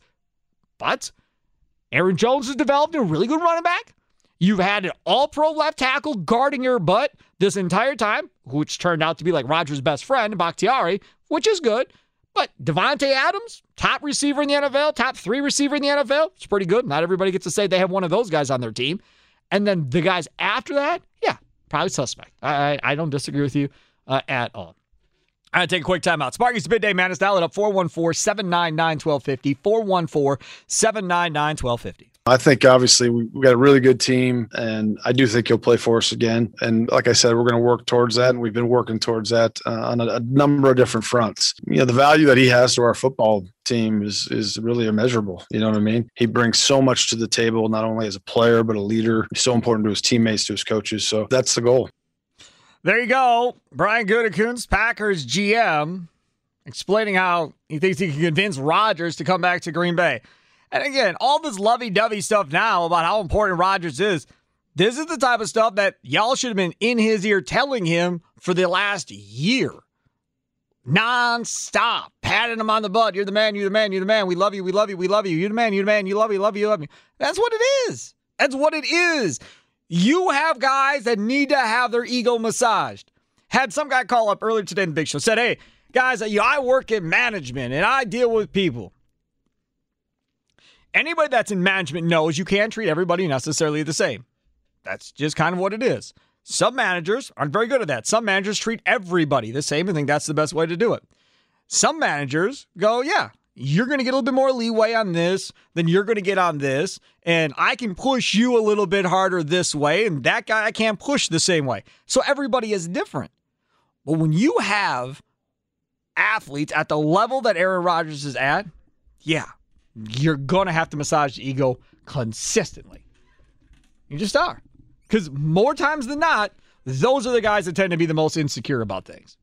Aaron Jones has developed a really good running back. You've had an all-pro left tackle guarding your butt this entire time, which turned out to be like Rodgers' best friend, Bakhtiari, which is good. But Davante Adams, top receiver in the NFL, top 3 receiver in the NFL, it's pretty good. Not everybody gets to say they have one of those guys on their team. And then the guys after that, yeah, probably suspect. I don't disagree with you at all. All right, take a quick timeout. Sparky's Midday Madness. Dial it up, 414-799-1250, 414-799-1250. I think, obviously, we've got a really good team, and I do think he'll play for us again. And like I said, we're going to work towards that, and we've been working towards that on a number of different fronts. You know, the value that he has to our football team is really immeasurable. You know what I mean? He brings so much to the table, not only as a player, but a leader. He's so important to his teammates, to his coaches. So that's the goal. There you go. Brian Gutekunst, Packers GM, explaining how he thinks he can convince Rodgers to come back to Green Bay. And again, all this lovey-dovey stuff now about how important Rodgers is, this is the type of stuff that y'all should have been in his ear telling him for the last year. Non-stop. Patting him on the butt. You're the man, you're the man, you're the man. We love you, we love you, we love you. You're the man, you're the man, you love you, love you, love you. That's what it is. That's what it is. You have guys that need to have their ego massaged. Had some guy call up earlier today in the Big Show, said, hey, guys, I work in management and I deal with people. Anybody that's in management knows you can't treat everybody necessarily the same. That's just kind of what it is. Some managers aren't very good at that. Some managers treat everybody the same and think that's the best way to do it. Some managers go, yeah, you're going to get a little bit more leeway on this than you're going to get on this, and I can push you a little bit harder this way, and that guy I can't push the same way. So everybody is different. But when you have athletes at the level that Aaron Rodgers is at, yeah, you're going to have to massage the ego consistently. You just are. Because more times than not, those are the guys that tend to be the most insecure about things.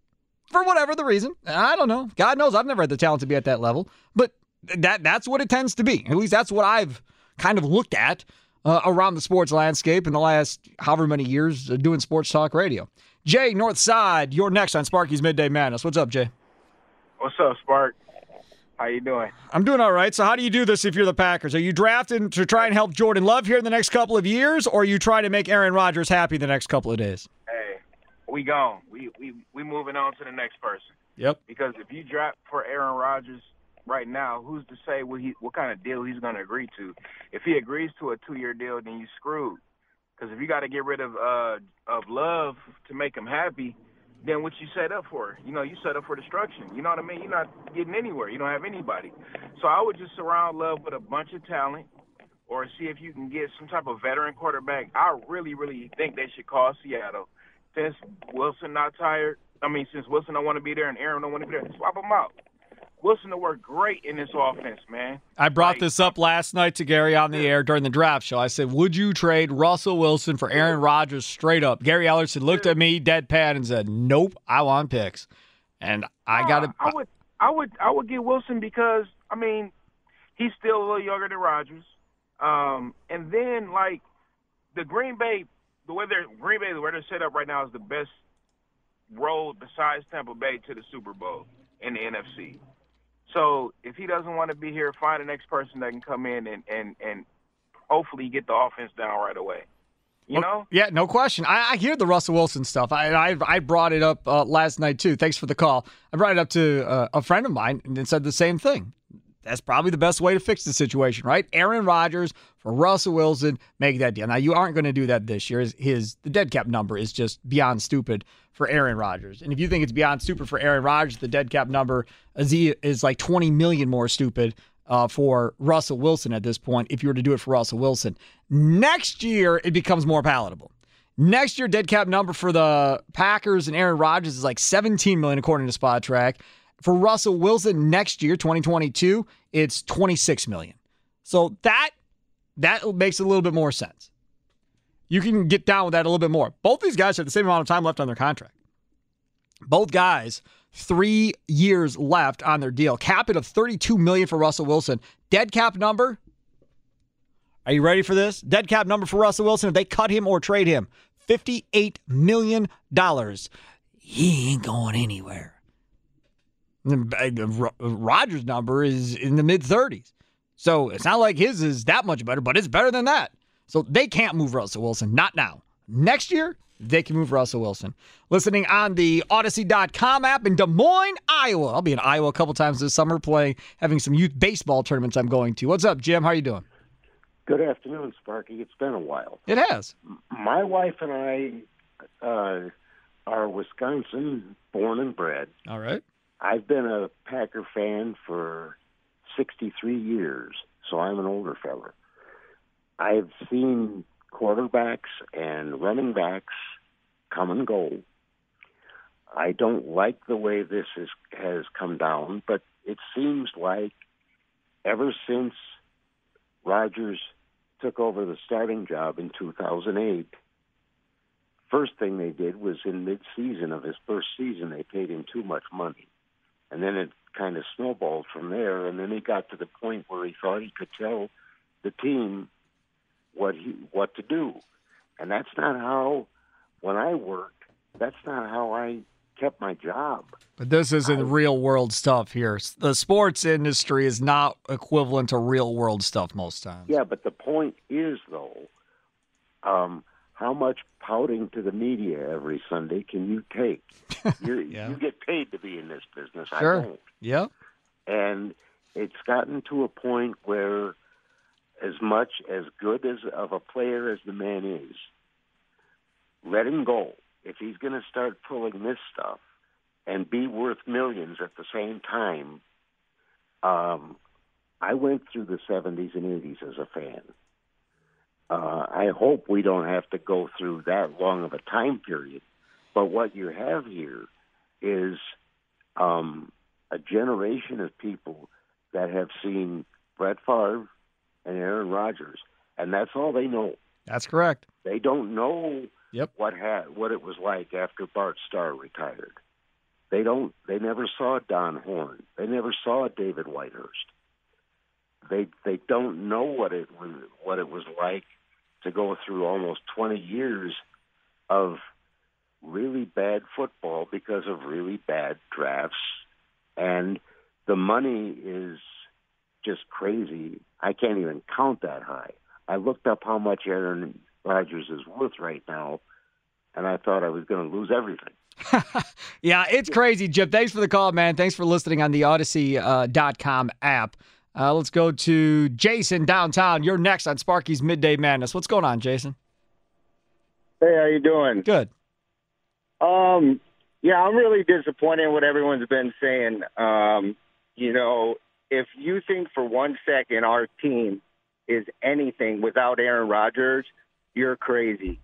For whatever the reason. I don't know. God knows I've never had the talent to be at that level. But that's what it tends to be. At least that's what I've kind of looked at around the sports landscape in the last however many years doing sports talk radio. Jay, Northside, you're next on Sparky's Midday Madness. What's up, Jay? What's up, Spark? How you doing? I'm doing all right. So how do you do this if you're the Packers? Are you drafting to try and help Jordan Love here in the next couple of years, or are you trying to make Aaron Rodgers happy the next couple of days? We gone. We moving on to the next person. Yep. Because if you drop for Aaron Rodgers right now, who's to say what kind of deal he's going to agree to? If he agrees to a 2-year deal, then you screwed. Because if you got to get rid of Love to make him happy, then what you set up for? You know, you set up for destruction. You know what I mean? You're not getting anywhere. You don't have anybody. So I would just surround Love with a bunch of talent, or see if you can get some type of veteran quarterback. I really, really think they should call Seattle. Since Wilson don't want to be there and Aaron don't want to be there, swap them out. Wilson will work great in this offense, man. I brought this up last night to Gary on the air during the draft show. I said, would you trade Russell Wilson for Aaron Rodgers straight up? Gary Ellerson looked at me deadpan and said, nope, I want picks. And I got it. I would get Wilson because, I mean, he's still a little younger than Rodgers. And then, like, the way they're set up right now is the best road besides Tampa Bay to the Super Bowl in the NFC. So if he doesn't want to be here, find the next person that can come in and hopefully get the offense down right away. You know? Yeah, no question. I hear the Russell Wilson stuff. I brought it up last night, too. Thanks for the call. I brought it up to a friend of mine and said the same thing. That's probably the best way to fix the situation, right? Aaron Rodgers for Russell Wilson, make that deal. Now, you aren't going to do that this year. The dead cap number is just beyond stupid for Aaron Rodgers. And if you think it's beyond stupid for Aaron Rodgers, the dead cap number is like $20 million more stupid for Russell Wilson at this point if you were to do it for Russell Wilson. Next year, it becomes more palatable. Next year, dead cap number for the Packers and Aaron Rodgers is like $17 million according to SpotTrack. For Russell Wilson next year, 2022, it's $26 million. So that makes a little bit more sense. You can get down with that a little bit more. Both these guys have the same amount of time left on their contract. Both guys, 3 years left on their deal. Cap it of $32 million for Russell Wilson. Dead cap number, are you ready for this? Dead cap number for Russell Wilson, if they cut him or trade him, $58 million. He ain't going anywhere. Rodgers' number is in the mid-30s. So it's not like his is that much better, but it's better than that. So they can't move Russell Wilson. Not now. Next year, they can move Russell Wilson. Listening on the Odyssey.com app in Des Moines, Iowa. I'll be in Iowa a couple times this summer having some youth baseball tournaments I'm going to. What's up, Jim? How are you doing? Good afternoon, Sparky. It's been a while. It has. My wife and I are Wisconsin born and bred. All right. I've been a Packer fan for 63 years, so I'm an older fella. I've seen quarterbacks and running backs come and go. I don't like the way this has come down, but it seems like ever since Rodgers took over the starting job in 2008, first thing they did was in mid-season of his first season, they paid him too much money. And then it kind of snowballed from there. And then he got to the point where he thought he could tell the team what to do. And that's not how, when I worked, that's not how I kept my job. But this isn't real-world stuff here. The sports industry is not equivalent to real-world stuff most times. Yeah, but the point is, though, how much pouting to the media every Sunday can you take? Yeah. You get paid to be in this business. Sure. I don't. Yeah. And it's gotten to a point where as much as good as of a player as the man is, let him go. If he's going to start pulling this stuff and be worth millions at the same time, I went through the 70s and 80s as a fan. I hope we don't have to go through that long of a time period. But what you have here is a generation of people that have seen Brett Favre and Aaron Rodgers, and that's all they know. That's correct. They don't know what it was like after Bart Starr retired. They don't. They never saw Don Horn. They never saw David Whitehurst. They don't know what it was like to go through almost 20 years of really bad football because of really bad drafts, and the money is just crazy. I can't even count that high. I looked up how much Aaron Rodgers is worth right now, and I thought I was going to lose everything. Yeah, it's crazy, Jip. Thanks for the call, man. Thanks for listening on the Odyssey.com app. Let's go to Jason downtown. You're next on Sparky's Midday Madness. What's going on, Jason? Hey, how you doing? Good. Yeah, I'm really disappointed in what everyone's been saying. If you think for 1 second our team is anything without Aaron Rodgers, you're crazy.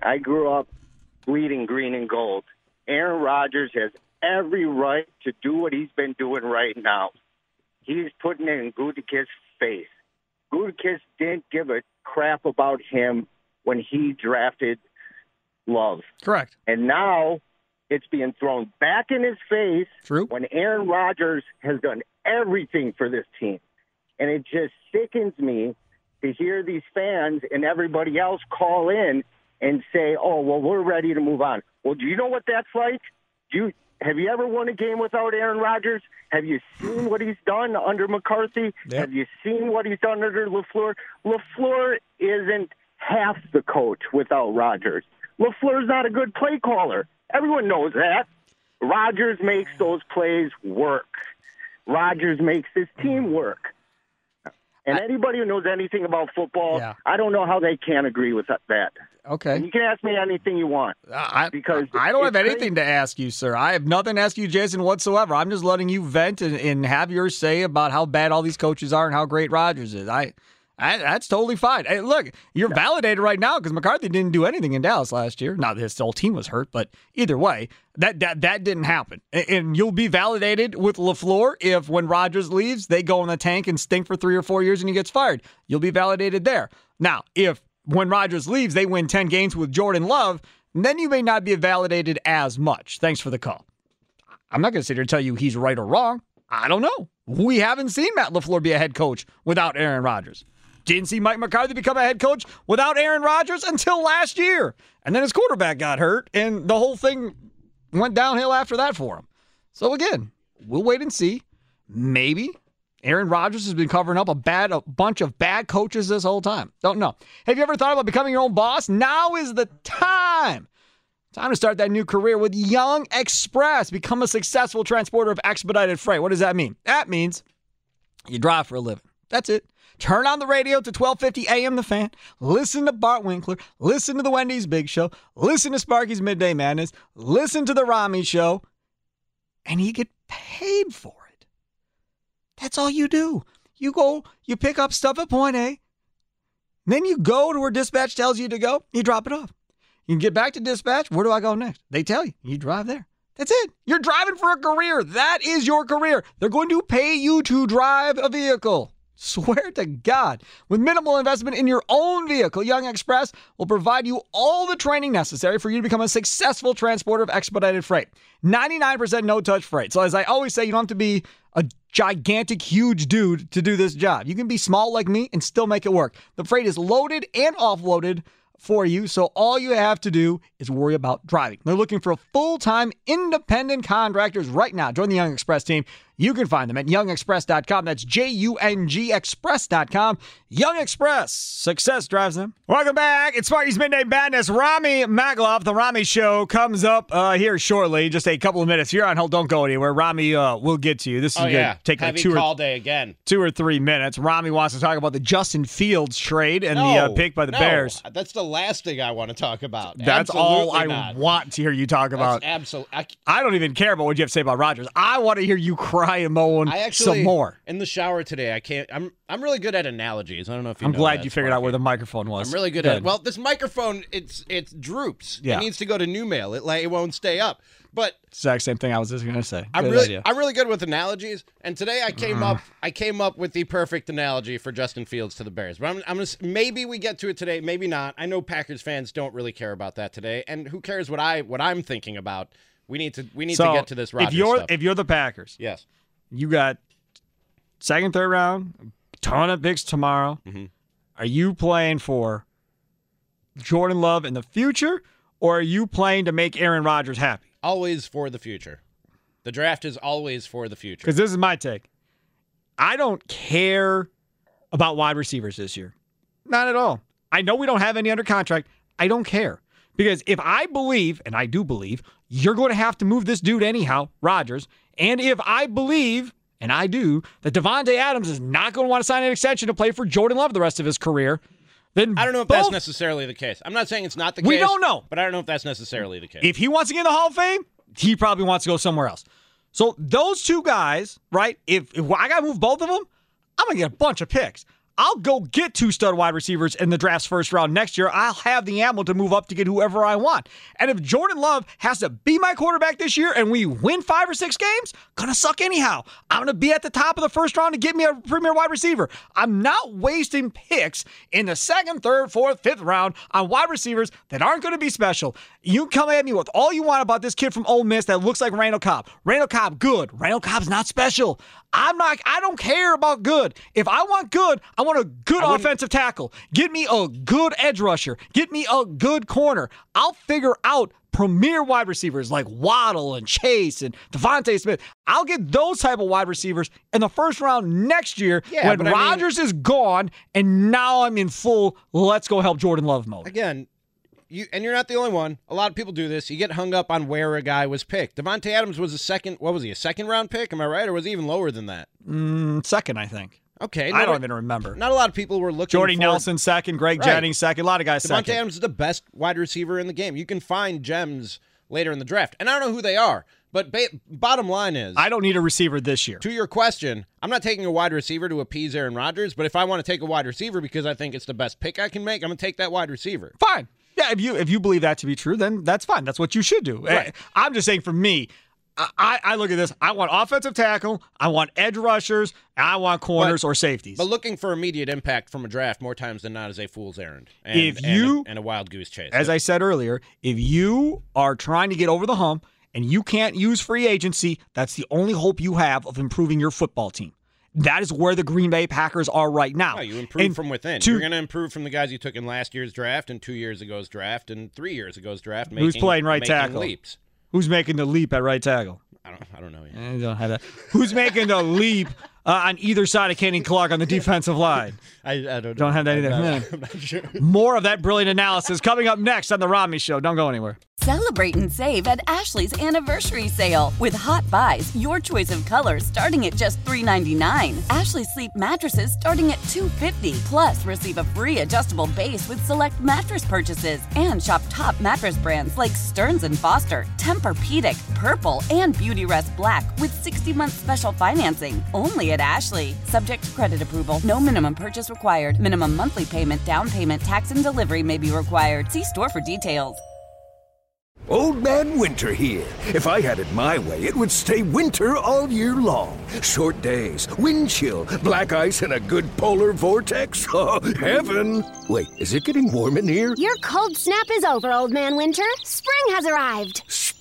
I grew up bleeding green and gold. Aaron Rodgers has every right to do what he's been doing right now. He's putting it in Gutekunst's face. Gutekunst didn't give a crap about him when he drafted Love. Correct. And now it's being thrown back in his face. True. When Aaron Rodgers has done everything for this team. And it just sickens me to hear these fans and everybody else call in and say, oh, well, we're ready to move on. Well, do you know what that's like? Have you ever won a game without Aaron Rodgers? Have you seen what he's done under McCarthy? Yep. Have you seen what he's done under LaFleur? LaFleur isn't half the coach without Rodgers. LaFleur's not a good play caller. Everyone knows that. Rodgers makes those plays work. Rodgers makes his team work. And anybody who knows anything about football, I don't know how they can't agree with that. Okay. And you can ask me anything you want. Because I don't have anything to ask you, sir. I have nothing to ask you, Jason, whatsoever. I'm just letting you vent and have your say about how bad all these coaches are and how great Rodgers is. That's totally fine. Hey, look, you're validated right now because McCarthy didn't do anything in Dallas last year. Not that his whole team was hurt, but either way, that didn't happen. And you'll be validated with LaFleur if when Rodgers leaves, they go in the tank and stink for 3 or 4 years and he gets fired. You'll be validated there. Now, if when Rodgers leaves, they win 10 games with Jordan Love, then you may not be validated as much. Thanks for the call. I'm not going to sit here and tell you he's right or wrong. I don't know. We haven't seen Matt LaFleur be a head coach without Aaron Rodgers. Didn't see Mike McCarthy become a head coach without Aaron Rodgers until last year. And then his quarterback got hurt, and the whole thing went downhill after that for him. So, again, we'll wait and see. Maybe Aaron Rodgers has been covering up a bunch of bad coaches this whole time. Don't know. Have you ever thought about becoming your own boss? Now is the time. Time to start that new career with Jung Express. Become a successful transporter of expedited freight. What does that mean? That means you drive for a living. That's it. Turn on the radio to 1250 AM The Fan. Listen to Bart Winkler. Listen to the Wendy's Big Show. Listen to Sparky's Midday Madness. Listen to the Rami Show. And you get paid for it. That's all you do. You go, you pick up stuff at point A. Then you go to where dispatch tells you to go. You drop it off. You can get back to dispatch. Where do I go next? They tell you. You drive there. That's it. You're driving for a career. That is your career. They're going to pay you to drive a vehicle. Swear to God, with minimal investment in your own vehicle, Jung Express will provide you all the training necessary for you to become a successful transporter of expedited freight. 99% no-touch freight. So as I always say, you don't have to be a gigantic, huge dude to do this job. You can be small like me and still make it work. The freight is loaded and offloaded for you, so all you have to do is worry about driving. They're looking for full-time independent contractors right now. Join the Jung Express team. You can find them at jungexpress.com. That's J-U-N-G Express.com. Jung Express. Success drives them. Welcome back. It's Sparky's Midday Madness. Rami Magloff, the Rami Show, comes up here shortly. Just a couple of minutes. You're on hold. Don't go anywhere. Rami, we'll get to you. This is going to take like two or three minutes. Rami wants to talk about the Justin Fields trade and the pick by the Bears. That's the last thing I want to talk about. That's absolutely all I want to hear you talk about. Absolutely. I don't even care about what you have to say about Rodgers. I want to hear you cry Brian Mullen some more. In the shower today, I'm really good at analogies. I don't know if you know. I'm glad you figured out where the microphone was. I'm really good at it. Well, this microphone, it droops. Yeah. It needs to go to new mail. It won't stay up. But exact same thing I was just going to say. I'm really good with analogies, and today I came up with the perfect analogy for Justin Fields to the Bears. But maybe we get to it today, maybe not. I know Packers fans don't really care about that today, and who cares what I'm thinking about? We need to get to this Rodgers stuff. If you're the Packers, yes, you got second, third round, ton of picks tomorrow. Mm-hmm. Are you playing for Jordan Love in the future, or are you playing to make Aaron Rodgers happy? Always for the future. The draft is always for the future. Because this is my take. I don't care about wide receivers this year. Not at all. I know we don't have any under contract. I don't care. Because if I believe, and I do believe, you're going to have to move this dude anyhow, Rodgers, and if I believe, and I do, that Davante Adams is not going to want to sign an extension to play for Jordan Love the rest of his career, then I don't know if that's necessarily the case. I'm not saying it's not the case. We don't know. But I don't know if that's necessarily the case. If he wants to get in the Hall of Fame, he probably wants to go somewhere else. So those two guys, right, if I got to move both of them, I'm going to get a bunch of picks. I'll go get two stud wide receivers in the draft's first round next year. I'll have the ammo to move up to get whoever I want. And if Jordan Love has to be my quarterback this year and we win 5 or 6 games, gonna suck anyhow. I'm gonna be at the top of the first round to get me a premier wide receiver. I'm not wasting picks in the second, third, fourth, fifth round on wide receivers that aren't gonna be special. You come at me with all you want about this kid from Ole Miss that looks like Randall Cobb. Randall Cobb, good. Randall Cobb's not special. I don't care about good. If I want good, I want a good offensive tackle. Get me a good edge rusher. Get me a good corner. I'll figure out premier wide receivers like Waddle and Chase and DeVonta Smith. I'll get those type of wide receivers in the first round next year when Rodgers is gone, and now I'm in full let's go help Jordan Love mode. Again, you're not the only one. A lot of people do this. You get hung up on where a guy was picked. Davante Adams was a second-round pick? Am I right? Or was he even lower than that? Second, I think. Okay. I don't even remember. Not a lot of people were looking Jordy Nelson second, Greg Jennings second, a lot of guys second. Davante Adams is the best wide receiver in the game. You can find gems later in the draft. And I don't know who they are, but bottom line is, I don't need a receiver this year. To your question, I'm not taking a wide receiver to appease Aaron Rodgers, but if I want to take a wide receiver because I think it's the best pick I can make, I'm going to take that wide receiver. Fine. Yeah, if you believe that to be true, then that's fine. That's what you should do. Right. I'm just saying for me, I look at this. I want offensive tackle. I want edge rushers. I want corners or safeties. But looking for immediate impact from a draft more times than not is a fool's errand and a wild goose chase. As I said earlier, if you are trying to get over the hump and you can't use free agency, that's the only hope you have of improving your football team. That is where the Green Bay Packers are right now. No, you improve from within. You're going to improve from the guys you took in last year's draft and 2 years ago's draft and 3 years ago's draft. Who's playing right tackle? Leaps. Who's making the leap at right tackle? I don't know yet. I don't have that. Who's making the leap on either side of Kenny Clark on the defensive line? I don't know. Don't have that either. I'm not sure. More of that brilliant analysis coming up next on The Rami Show. Don't go anywhere. Celebrate and save at Ashley's Anniversary Sale. With Hot Buys, your choice of colors starting at just $3.99. Ashley Sleep mattresses starting at $2.50. Plus, receive a free adjustable base with select mattress purchases. And shop top mattress brands like Stearns & Foster, Tempur-Pedic, Purple, and Beautyrest Black with 60-month special financing only at Ashley. Subject to credit approval. No minimum purchase required. Minimum monthly payment, down payment, tax, and delivery may be required. See store for details. Old Man Winter here. If I had it my way, it would stay winter all year long. Short days, wind chill, black ice, and a good polar vortex. Oh, heaven. Wait, is it getting warm in here? Your cold snap is over, Old Man Winter. Spring has arrived.